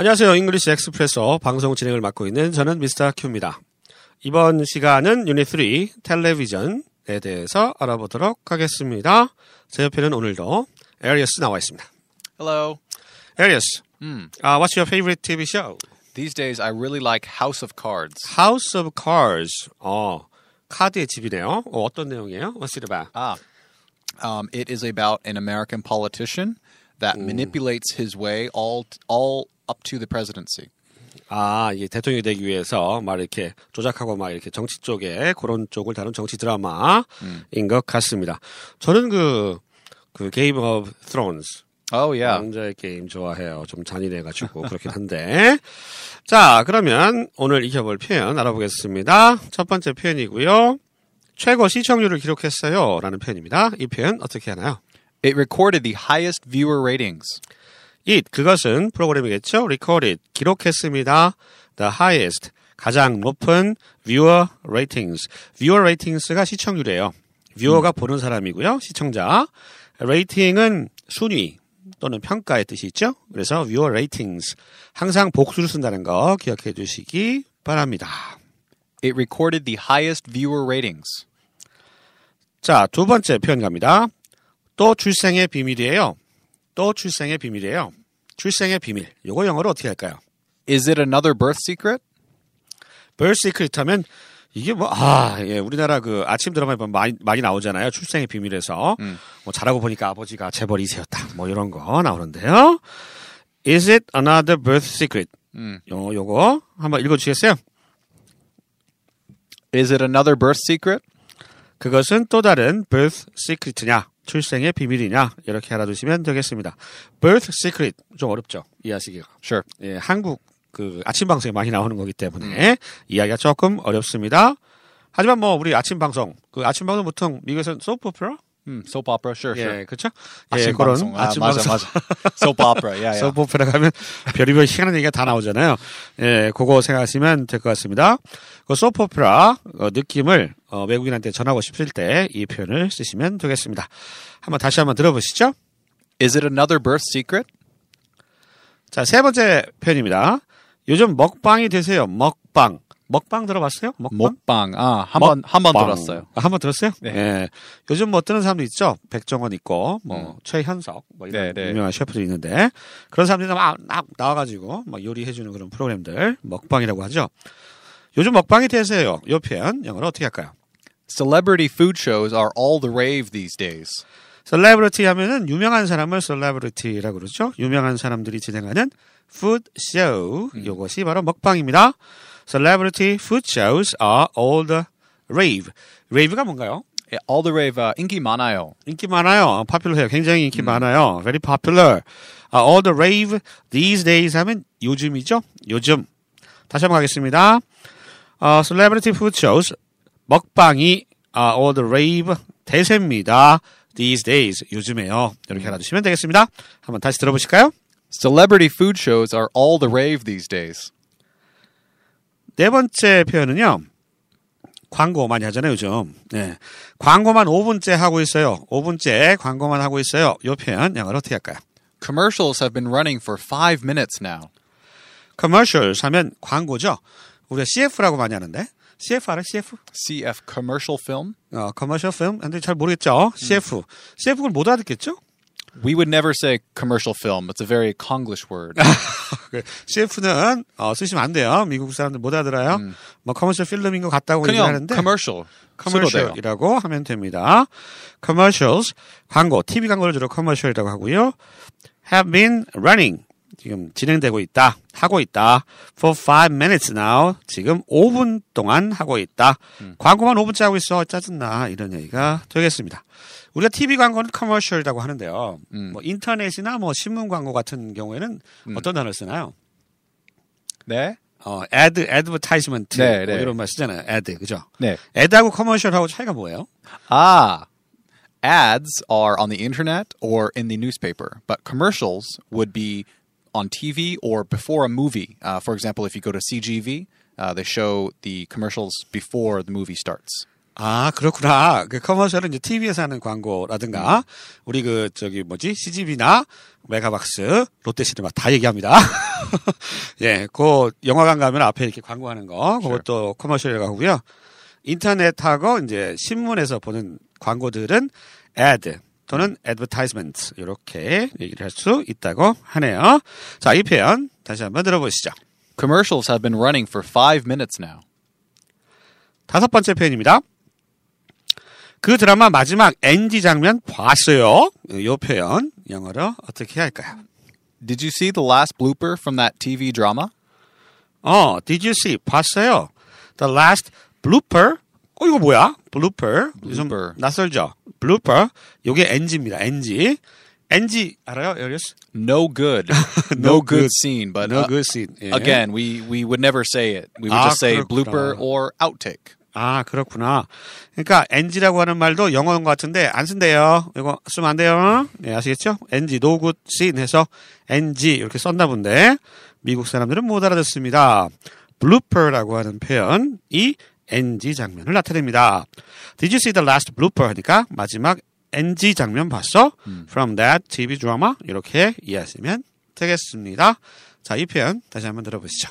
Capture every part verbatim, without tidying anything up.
안녕하세요. 잉글리시 엑스프레소 방송 진행을 맡고 있는 저는 미스터 큐입니다. 이번 시간은 유닛 삼 텔레비전에 대해서 알아보도록 하겠습니다. 제 옆에는 오늘도 Arius 나와 있습니다. Hello. Arius. Mm. Uh, what's your favorite T V show? These days I really like House of Cards. House of Cards. 어, 카드의 집이네요. 어, 어떤 내용이에요? What's it about? Ah. Um, it is about an American politician that 음. manipulates his way all all up to the presidency. 아, 이게 대통령이 되기 위해서 막 이렇게 조작하고 막 이렇게 정치 쪽에 그런 쪽을 다룬 정치 드라마인 음. 것 같습니다. 저는 그, 그 Game of Thrones. Oh, yeah. 남자의 게임 좋아해요. 좀 잔인해가지고 그렇긴 한데. 자, 그러면 오늘 익혀볼 표현 알아보겠습니다. 첫 번째 표현이고요. 최고 시청률을 기록했어요. 라는 표현입니다. 이 표현 어떻게 하나요? It recorded the highest viewer ratings. It, 그것은 프로그램이겠죠? Recorded, 기록했습니다. The highest, 가장 높은 viewer ratings. Viewer ratings가 시청률이에요. viewer가 음. 보는 사람이고요. 시청자. rating은 순위 또는 평가의 뜻이 있죠? 그래서 viewer ratings, 항상 복수를 쓴다는 거 기억해 주시기 바랍니다. It recorded the highest viewer ratings. 자, 두 번째 표현 갑니다. 또 출생의 비밀이에요. 또 출생의 비밀이에요. 출생의 비밀. 요거 영어로 어떻게 할까요? Is it another birth secret? Birth secret 하면 이게 뭐, 아, 예, 우리나라 그 아침 드라마에 보면 많이, 많이 나오잖아요. 출생의 비밀에서. 음. 뭐 자라고 보니까 아버지가 재벌 이 세였다. 뭐 이런 거 나오는데요. Is it another birth secret? 음. 요, 요거 한번 읽어주시겠어요? Is it another birth secret? 그것은 또 다른 birth secret냐? 출생의 비밀이냐 이렇게 알아두시면 되겠습니다. Birth secret 좀 어렵죠 이해하시기가. Sure. 예, 한국 그 아침 방송에 많이 나오는 거기 때문에 음. 이야기가 조금 어렵습니다. 하지만 뭐 우리 아침 방송 그 아침 방송 보통 미국에서 soap opera, 음, soap opera, sure, 예, sure. 그렇죠. 아침 예, 그런 방송. 아침 아, 맞아, 방송, 맞아, 맞아. soap opera, yeah, yeah. soap opera 가면 별의별 희한한 얘기가 다 나오잖아요. 예, 그거 생각하시면 될 것 같습니다. 그 soap opera 어, 느낌을 어, 외국인한테 전하고 싶을 때 이 표현을 쓰시면 되겠습니다. 한번 다시 한번 들어보시죠. Is it another birth secret? 자, 세 번째 표현입니다. 요즘 먹방이 되세요. 먹방. 먹방 들어봤어요? 먹방. 먹방. 아, 한 번, 한 번 들었어요. 아, 한 번 들었어요? 네. 네. 요즘 뭐 뜨는 사람도 있죠. 백종원 있고, 뭐, 음. 최현석, 뭐 이런 네, 유명한 네. 셰프들이 있는데, 그런 사람들이 막, 막 나와가지고, 막 요리해주는 그런 프로그램들, 먹방이라고 하죠. 요즘 먹방이 되세요. 요 표현, 영어로 어떻게 할까요? Celebrity food shows are all the rave these days. 셀레브리티 하면은 유명한 사람을 셀레브리티라고 그러죠. 유명한 사람들이 진행하는 푸드 쇼. 음. 요것이 바로 먹방입니다. Celebrity food shows are all the rave. rave가 뭔가요? Yeah, all the rave uh, 인기 많아요. 인기 많아요. popular해요. 굉장히 인기 음. 많아요. very popular. Uh, all the rave these days 하면 요즘이죠. 요즘. 다시 한번 가겠습니다. Uh, celebrity food shows 먹방이 uh, all the rave 대세입니다. These days, 요즘에요. 이렇게 알아두시면 되겠습니다. 한번 다시 들어보실까요? Celebrity food shows are all the rave these days. 네 번째 표현은요. 광고 많이 하잖아요, 요즘. 네. 광고만 오 분째 하고 있어요. 오 분째 광고만 하고 있어요. 이 표현 영어로 어떻게 할까요? Commercials have been running for five minutes now. Commercials 하면 광고죠. 우리가 씨에프라고 많이 하는데. 씨에프 알아? 씨에프? 씨에프 commercial film? 어, commercial film? 근데 잘 모르겠죠. 씨에프. 음. 씨에프를 못 알아듣겠죠? We would never say commercial film. It's a very Konglish word. 씨에프는 어, 쓰시면 안 돼요. 미국 사람들 못 알아들어요. 음. 뭐 commercial film인 것 같다고 얘기하는데 commercial. commercial이라고 하면 됩니다. commercials 광고, 티비 광고를 주로 commercial이라고 하고요. have been running 지금 진행되고 있다, 하고 있다. For five minutes now. 지금 오 분 동안 하고 있다. 음. 광고만 오 분째 하고 있어. 짜증나. 이런 얘기가 되겠습니다. 우리가 티비 광고는 커머셜이라고 하는데요. 음. 뭐 인터넷이나 뭐 신문 광고 같은 경우에는 음. 어떤 단어를 쓰나요? 네. 어, ad, advertisement. 네, 네. 뭐 이런 말 쓰잖아요. ad, 그죠? 네. ad하고 커머셜하고 차이가 뭐예요? 아. ads are on the internet or in the newspaper. But commercials would be on T V or before a movie. Uh, for example, if you go to C G V, uh, they show the commercials before the movie starts. 아, 그렇구나. 그 커머셜은 이제 티비에서 하는 광고라든가, 음. 우리 그, 저기 뭐지, 씨지비나 메가박스, 롯데시네마 다 얘기합니다. 예, 그 영화관 가면 앞에 이렇게 광고하는 거, 그것도 커머셜이라고 하고요. 인터넷하고 이제 신문에서 보는 광고들은 ad 또는 advertisement, 이렇게 얘기를 할 수 있다고 하네요. 자, 이 표현 다시 한번 들어보시죠. Commercials have been running for five minutes now. 다섯 번째 표현입니다. 그 드라마 마지막 엔지 장면 봤어요. 이 표현 영어로 어떻게 할까요? Did you see the last blooper from that 티비 drama? 어, did you see? 봤어요. The last blooper. 어, 이거 뭐야? blooper. blooper. 낯설죠? blooper. 이게 엔지입니다. 엔지. 엔지 알아요? Arius? No good. no, no good scene. But no uh, good scene. Yeah. Again, we we would never say it. We would 아, just say 그렇구나. blooper or outtake. 아, 그렇구나. 그러니까 엔지라고 하는 말도 영어인 것 같은데 안 쓴대요. 이거 쓰면 안 돼요. 네, 아시겠죠? 엔지, no good scene 해서 엔지 이렇게 썼나 본데 미국 사람들은 못 알아듣습니다. blooper라고 하는 표현이 엔지 장면을 나타냅니다. Did you see the last blooper? 하니까 마지막 엔지 장면 봤어? 음. From that 티비 drama? 이렇게 이해하시면 되겠습니다. 자, 이 표현 다시 한번 들어보시죠.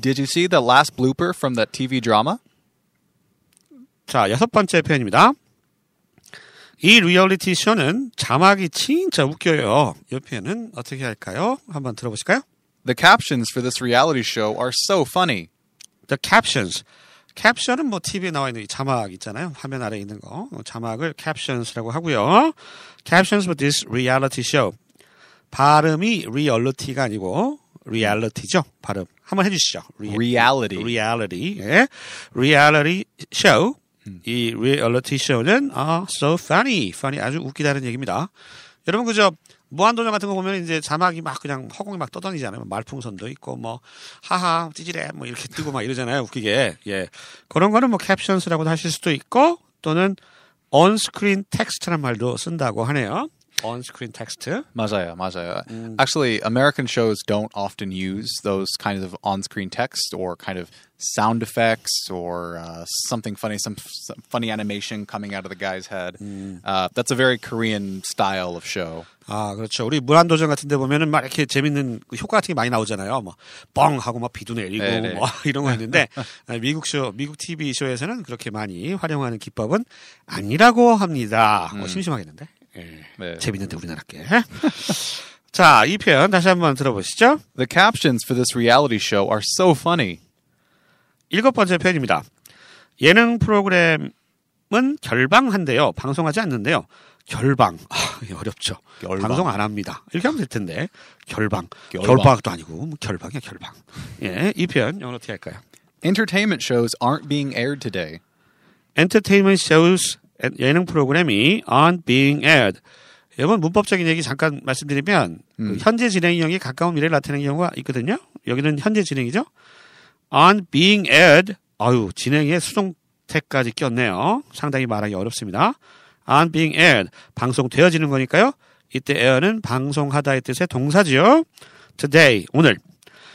Did you see the last blooper from that 티비 drama? 자, 여섯 번째 표현입니다. 이 리얼리티 쇼는 자막이 진짜 웃겨요. 이 표현은 어떻게 할까요? 한번 들어보실까요? The captions for this reality show are so funny. The captions. 캡션은 뭐 티비에 나와 있는 이 자막 있잖아요. 화면 아래에 있는 거. 자막을 captions라고 하고요. Captions for this reality show. 발음이 reality가 아니고 reality죠. 발음. 한번 해주시죠. Reality. Reality. 예. Reality show. 음. 이 reality show는 아, so funny. funny. 아주 웃기다는 얘기입니다. 여러분 그죠? 무한도전 같은 거 보면 이제 자막이 막 그냥 허공에 막 떠다니잖아요. 말풍선도 있고 뭐 하하 찌질해 뭐 이렇게 뜨고 막 이러잖아요. 웃기게. 예. 그런 거는 뭐 캡션스라고도 하실 수도 있고 또는 on-screen text라는 말도 쓴다고 하네요. On-screen text. 맞아요. 맞아요. 음. Actually, American shows don't often use those kinds of on-screen text or kind of sound effects or uh, something funny, some, some funny animation coming out of the guy's head. 음. Uh, that's a very Korean style of show. 아, 그렇죠. 우리 무한도전 같은 데 보면은 막 이렇게 재밌는 효과 같은 게 많이 나오잖아요. 막 뻥 하고 막 비도 내리고 네네. 뭐 이런 거 있는데 미국 쇼, 미국 티비 쇼에서는 그렇게 많이 활용하는 기법은 아니라고 합니다. 음. 뭐 심심하겠는데? 예. 네. 재밌는데 우리나라 게. 자, 이 표현 다시 한번 들어보시죠. The captions for this reality show are so funny. 일곱 번째 표현입니다. 예능 프로그램은 결방한대요. 방송하지 않는데요. 결방. 아, 어렵죠. 결방. 방송 안 합니다. 이렇게 하면 될 텐데. 결방. 결방. 결방도 아니고 뭐 결방이야 결방. 예, 이 표현 영어로 어떻게 할까요? Entertainment shows aren't being aired today. Entertainment shows 예능 프로그램이 aren't being aired. 이번 문법적인 얘기 잠깐 말씀드리면 음. 그 현재 진행형이 가까운 미래를 나타내는 경우가 있거든요. 여기는 현재 진행이죠. aren't being aired. 아유, 진행에 수동태까지 꼈네요. 상당히 말하기 어렵습니다. aren't being aired. 방송되어지는 거니까요. 이때 air는 방송하다의 뜻의 동사지요. today, 오늘.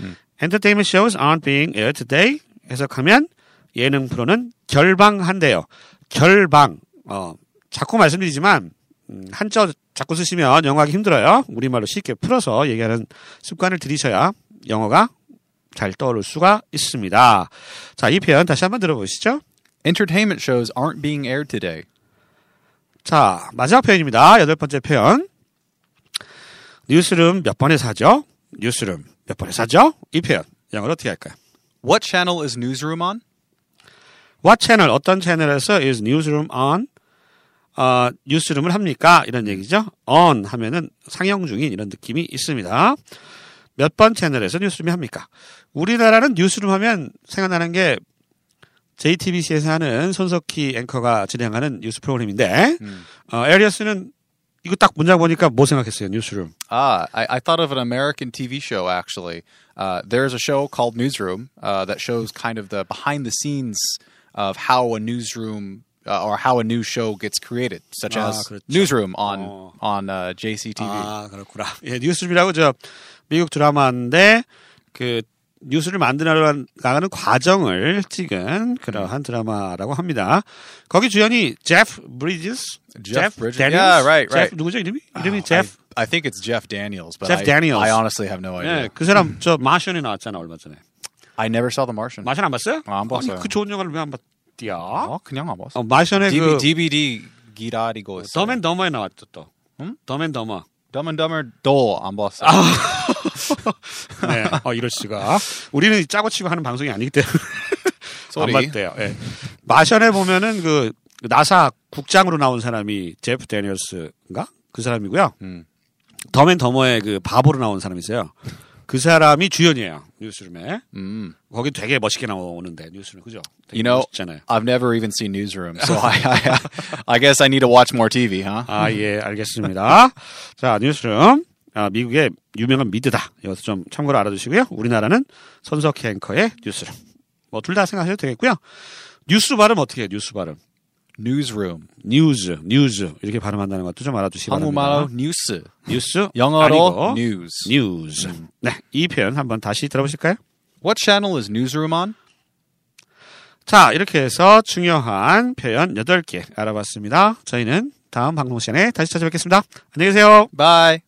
음. Entertainment shows aren't being aired today. 해석하면 예능 프로는 결방한대요. 결방. 어, 자꾸 말씀드리지만 음, 한자 자꾸 쓰시면 영어하기 힘들어요. 우리말로 쉽게 풀어서 얘기하는 습관을 들이셔야 영어가 잘 떠오를 수가 있습니다. 자, 이 표현 다시 한번 들어보시죠. Entertainment shows aren't being aired today. 자, 마지막 표현입니다. 여덟 번째 표현. 뉴스룸 몇 번에 사죠? 뉴스룸 몇 번에 사죠? 이 표현 영어로 어떻게 할까요? What channel is Newsroom on? What channel, 어떤 채널에서 is newsroom on? 어, 뉴스룸을 합니까? 이런 얘기죠. on 하면은 상영 중인 이런 느낌이 있습니다. 몇 번 채널에서 뉴스룸이 합니까? 우리나라는 뉴스룸 하면 생각나는 게 제이티비씨에서 하는 손석희 앵커가 진행하는 뉴스 프로그램인데 음. 어, 에리어스는 이거 딱 문장 보니까 뭐 생각했어요? 뉴스룸. Ah, I, I thought of an American 티비 show actually. Uh, there's a show called Newsroom uh, that shows kind of the behind the scenes of how a newsroom uh, or how a news show gets created, such 아, as 그렇죠. Newsroom on 어. on uh, 제이씨티비. 아, 그렇구나. 예, 뉴스룸이라고 저 미국 드라마인데 그 뉴스를 만들어 나가는 과정을 찍은 그러한 드라마라고 합니다. 거기 주연이 Jeff Bridges, Jeff, Jeff Bridges, Daniels? yeah, right, right. Jeff, 누구죠 이름이? 이름이 oh, Jeff. I, I think it's Jeff Daniels, but Jeff Daniels. I, I honestly have no idea. 네, 그 사람 저 마션에 나왔잖아 얼마 전에. I never saw The Martian. 마션 안 봤어요? 아, 안 봤어요. 아니, 그 좋은 영화를 왜 안 봤디야? 어, 그냥 안 봤어. 어, 마션의 디비, 그 디비디 기다리고 있어. Dumb and Dumber에 나왔죠 또. 응? Dumb and Dumber. Dumb and Dumber 도 안 봤어. 아. 네, 어, 이럴 수가. 우리는 짜고 치고 하는 방송이 아니기 때문에 안 봤대요. 네. 마션에 보면은 그 나사 국장으로 나온 사람이 제프 데니얼스인가 그 사람이고요. 음. 덤앤더머의 그 바보로 나온 사람이 있어요. 그 사람이 주연이에요. 뉴스룸에. 음. 거기 되게 멋있게 나오는데 뉴스룸 그죠? You know, 멋있잖아요. I've never even seen Newsroom, so I, I, I guess I need to watch more 티비, huh? 아, 예, 알겠습니다. 자, 뉴스룸. 아, 미국의 유명한 미드다. 이것도 좀 참고로 알아두시고요. 우리나라는 손석희 앵커의 뉴스룸. 뭐 둘 다 생각하셔도 되겠고요. 뉴스 발음 어떻게 해요? 뉴스 발음. Newsroom. News. News. 이렇게 발음한다는 것도 좀 알아두시기 바랍니다. 한국말로 뉴스. 뉴스. 영어로 news. News. 음. 네, 이 표현 한번 다시 들어보실까요? What channel is Newsroom on? 자, 이렇게 해서 중요한 표현 여덟 개 알아봤습니다. 저희는 다음 방송 시간에 다시 찾아뵙겠습니다. 안녕히 계세요. Bye.